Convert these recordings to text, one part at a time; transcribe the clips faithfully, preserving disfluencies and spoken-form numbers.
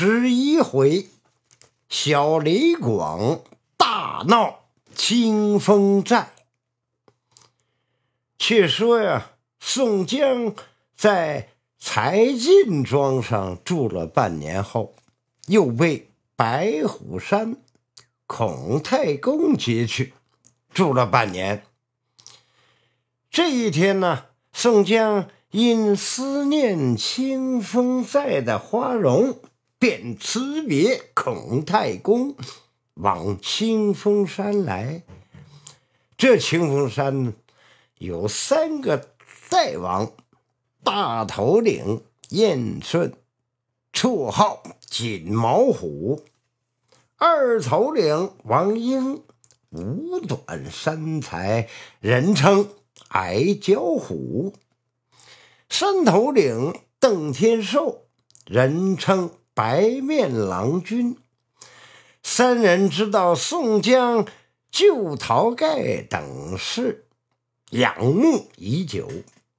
十一回，小李广大闹清风寨。却说呀，宋江在柴进庄上住了半年后，又被白虎山孔太公劫去，住了半年。这一天呢，宋江因思念清风寨的花荣，便辞别孔太公，往清风山来。这清风山有三个寨王，大头领燕顺，绰号锦毛虎；二头领王英，五短身材，人称矮脚虎；三头领邓天寿，人称白面郎君。三人知道宋江救晁盖等事，仰慕已久，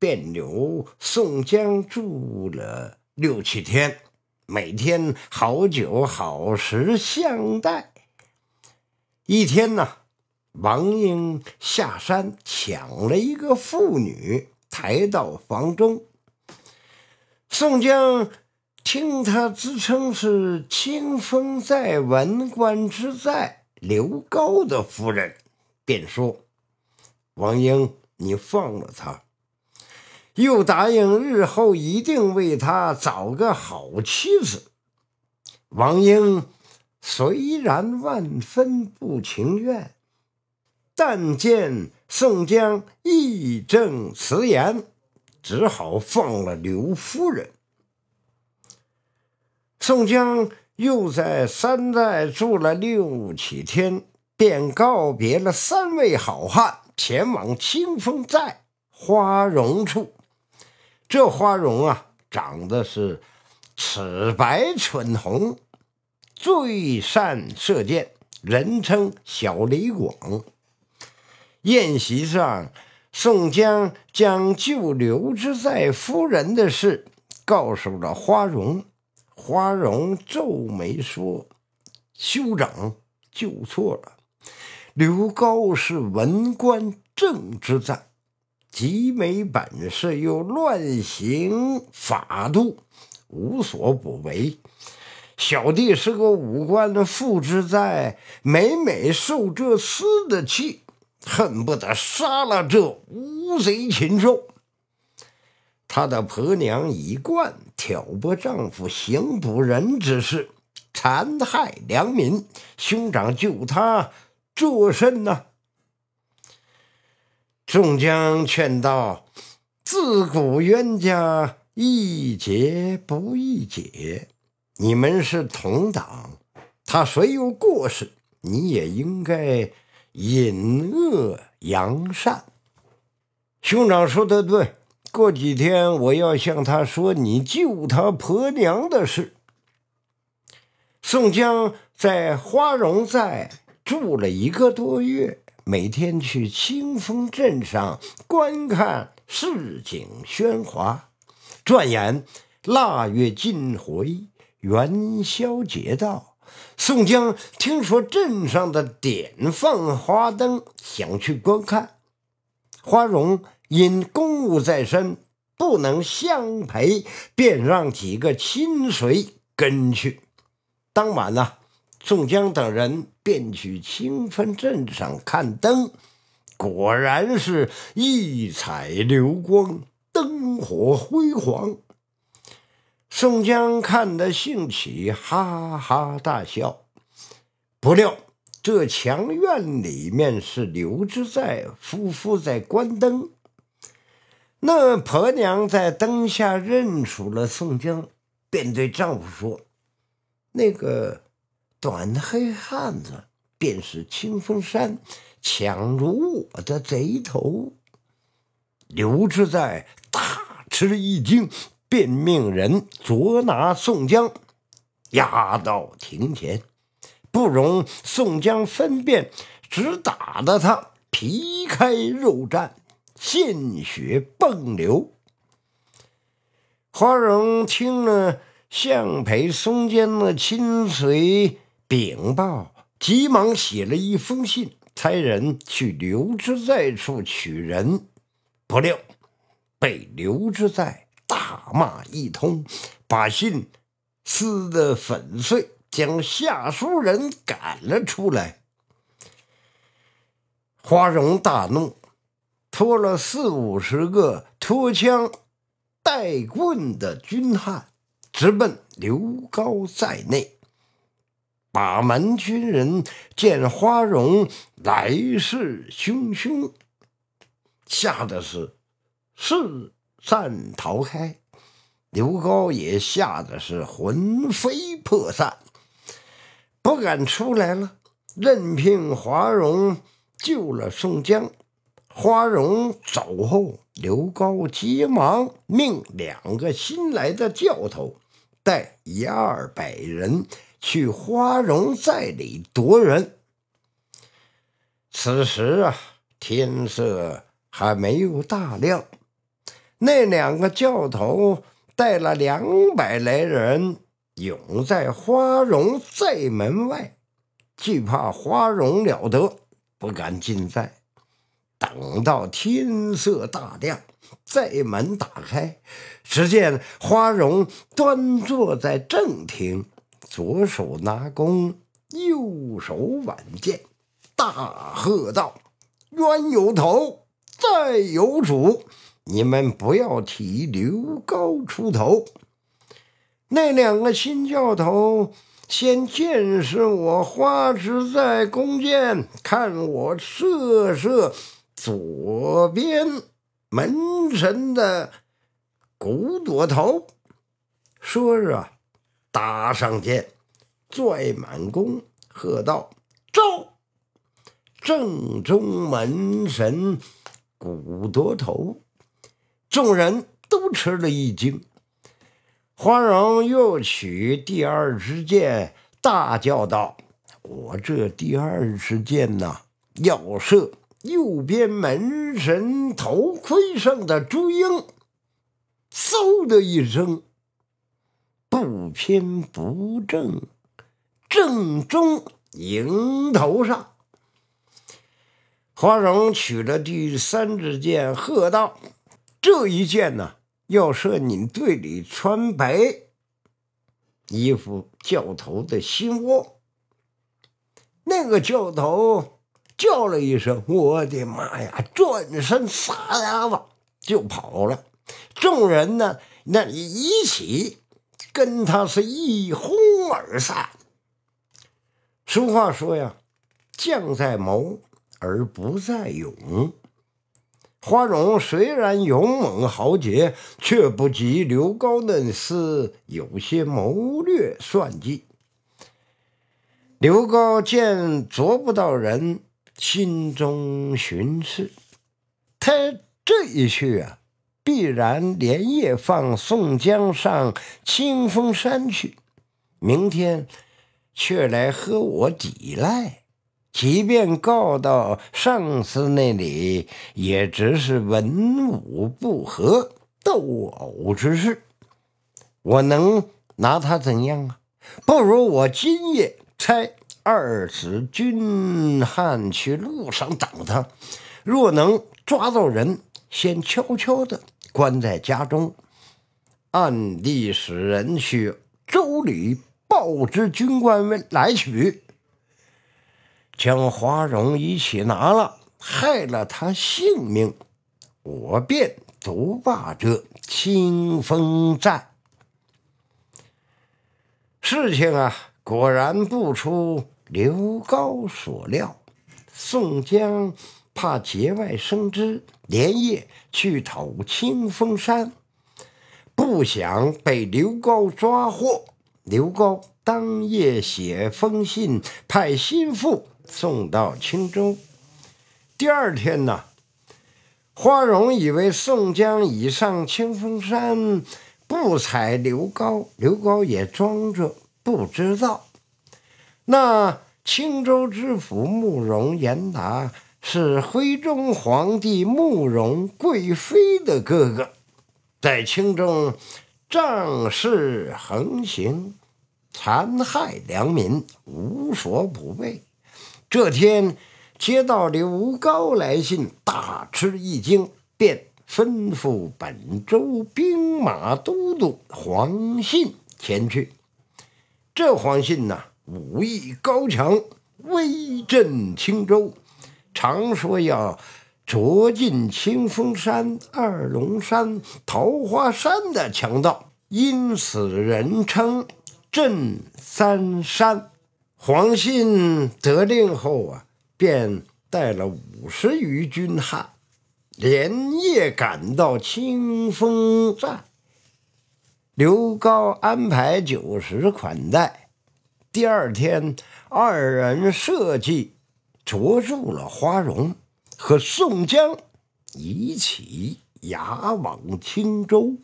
便留宋江住了六七天，每天好酒好食相待。一天呢，王英下山抢了一个妇女，抬到房中。宋江听他自称是清风寨文官之寨刘高的夫人，便说：“王英，你放了他。”又答应日后一定为他找个好妻子。王英虽然万分不情愿，但见宋江义正辞严，只好放了刘夫人。宋江又在山寨住了六七天，便告别了三位好汉，前往清风寨花荣处。这花荣啊，长得是齿白唇红，最善射箭，人称小李广。宴席上，宋江将救刘之寨夫人的事告诉了花荣。花荣皱眉说：“休长，就错了。刘高是文官正之寨，极没本事，又乱行法度，无所不为。小弟是个武官副之寨，每每受这厮的气，恨不得杀了这乌贼禽兽。他的婆娘一贯挑拨丈夫行捕人之事，残害良民，兄长救他作甚呢、啊？”宋江劝道：“自古冤家宜结不宜解，你们是同党，他虽有过失，你也应该引恶扬善。”兄长说的对，过几天我要向他说你救他婆娘的事。宋江在花荣寨住了一个多月，每天去清风镇上观看市井喧哗。转眼腊月尽回，元宵节到，宋江听说镇上的典放花灯，想去观看。花荣因公务在身，不能相陪，便让几个亲随跟去。当晚呢、啊，宋江等人便去清风镇上看灯，果然是异彩流光，灯火辉煌。宋江看得兴起，哈哈大笑。不料这墙院里面是刘之寨夫妇在观灯。那婆娘在灯下认出了宋江，便对丈夫说：“那个短黑汉子便是清风山抢掳我的贼头。”刘之寨大吃一惊，便命人捉拿宋江，押到庭前。不容宋江分辨，只打得他皮开肉绽，鲜血迸流。花荣听了，项裴松间的亲随禀报，急忙写了一封信，差人去刘知在处取人。不料被刘知在大骂一通，把信撕得粉碎，将下书人赶了出来。花荣大怒，拖了四五十个拖枪带棍的军汉，直奔刘高在内。把门军人见花荣来势汹汹，吓得是四散逃开。刘高也吓得是魂飞魄散，不敢出来了，任凭华容救了宋江。花荣走后，刘高急忙命两个新来的教头带一二百人去花荣寨里夺人。此时啊，天色还没有大亮，那两个教头带了两百来人涌在花荣寨门外，惧怕花荣了得，不敢进寨。等到天色大亮，寨门打开，只见花荣端坐在正厅，左手拿弓，右手挽剑，大喝道：“冤有头，债有主，你们不要替刘高出头。”那两个新教头先见识我花之在弓箭，看我射射左边门神的骨朵头，说着搭上箭，拽满弓，喝道：“招！”正中门神骨朵头。众人都吃了一惊。花荣又取第二支箭，大叫道：“我这第二支箭呐、啊，要射右边门神头盔上的朱缨。”嗖的一声，不偏不正，正中迎头上。花荣取了第三支箭，喝道：“这一箭呢、啊，要射你队里穿白衣服教头的心窝。”那个教头叫了一声：“我的妈呀！”转身撒丫子就跑了。众人呢，那一起跟他是一哄而散。俗话说呀，将在谋而不在勇。花荣虽然勇猛豪杰，却不及刘高那厮有些谋略算计。刘高见捉不到人，心中寻思，他这一去啊，必然连夜放宋江上清风山去，明天却来喝我抵赖。即便告到上司那里，也只是文武不合，斗殴之事，我能拿他怎样啊？不如我今夜差二十军汉去路上等他，若能抓到人，先悄悄地关在家中，暗地使人去州里报知军官们来取，将花荣一起拿了，害了他性命，我便独霸这清风寨。事情啊，果然不出刘高所料。宋江怕节外生枝，连夜去讨清风山，不想被刘高抓获。刘高当夜写封信，派心腹送到青州。第二天呢，花荣以为宋江已上清风山，不睬刘高，刘高也装着不知道。那青州知府慕容严达是徽宗皇帝慕容贵妃的哥哥，在青州仗势横行，残害良民，无所不备。这天接到刘高来信，大吃一惊，便吩咐本州兵马都督黄信前去。这黄信呢、啊，武艺高强，威震青州，常说要捉尽清风山、二龙山、桃花山的强盗，因此人称镇三山。黄信得令后啊，便带了五十余军汉，连夜赶到清风寨。刘高安排酒食款待。第二天，二人设计捉住了花荣和宋江，一起押往青州。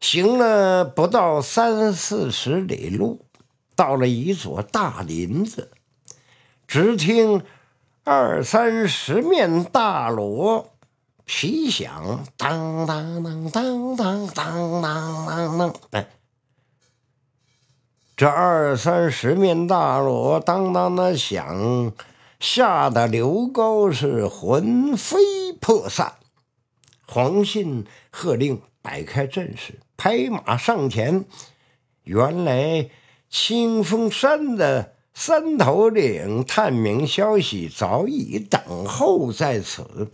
行了不到三四十里路，到了一座大林子，只听二三十面大锣齐响，当当当当当当当当当。哎，这二三十面大锣当当的响，吓得刘高是魂飞魄散。黄信喝令摆开阵势，拍马上前。原来清风山的三头领探明消息，早已等候在此。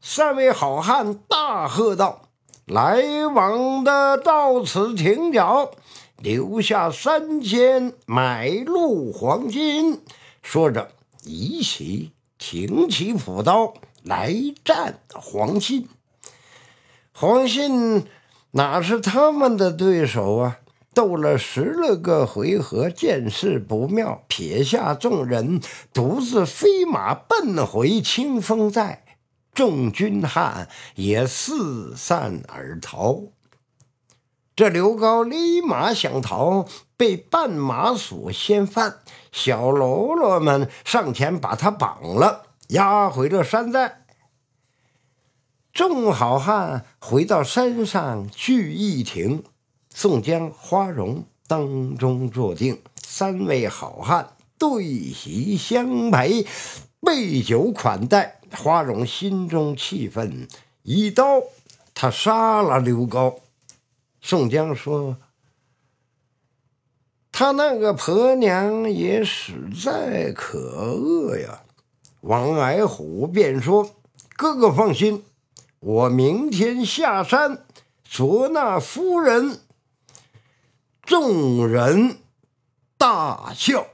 三位好汉大喝道：“来往的到此停脚，留下三千买路黄金。”说着，一起挺起朴刀来战黄信。黄信哪是他们的对手啊？斗了十来个回合，见势不妙，撇下众人，独自飞马奔回清风寨。众军汉也四散而逃。这刘高勒马想逃，被绊马索掀翻，小喽啰们上前把他绑了，押回了山寨。众好汉回到山上聚义亭，宋江、花荣当中坐定，三位好汉对席相陪，备酒款待。花荣心中气愤，一刀他杀了刘高。宋江说：“他那个婆娘也实在可恶呀。”王矮虎便说：“哥哥放心，我明天下山捉那夫人。”众人大笑。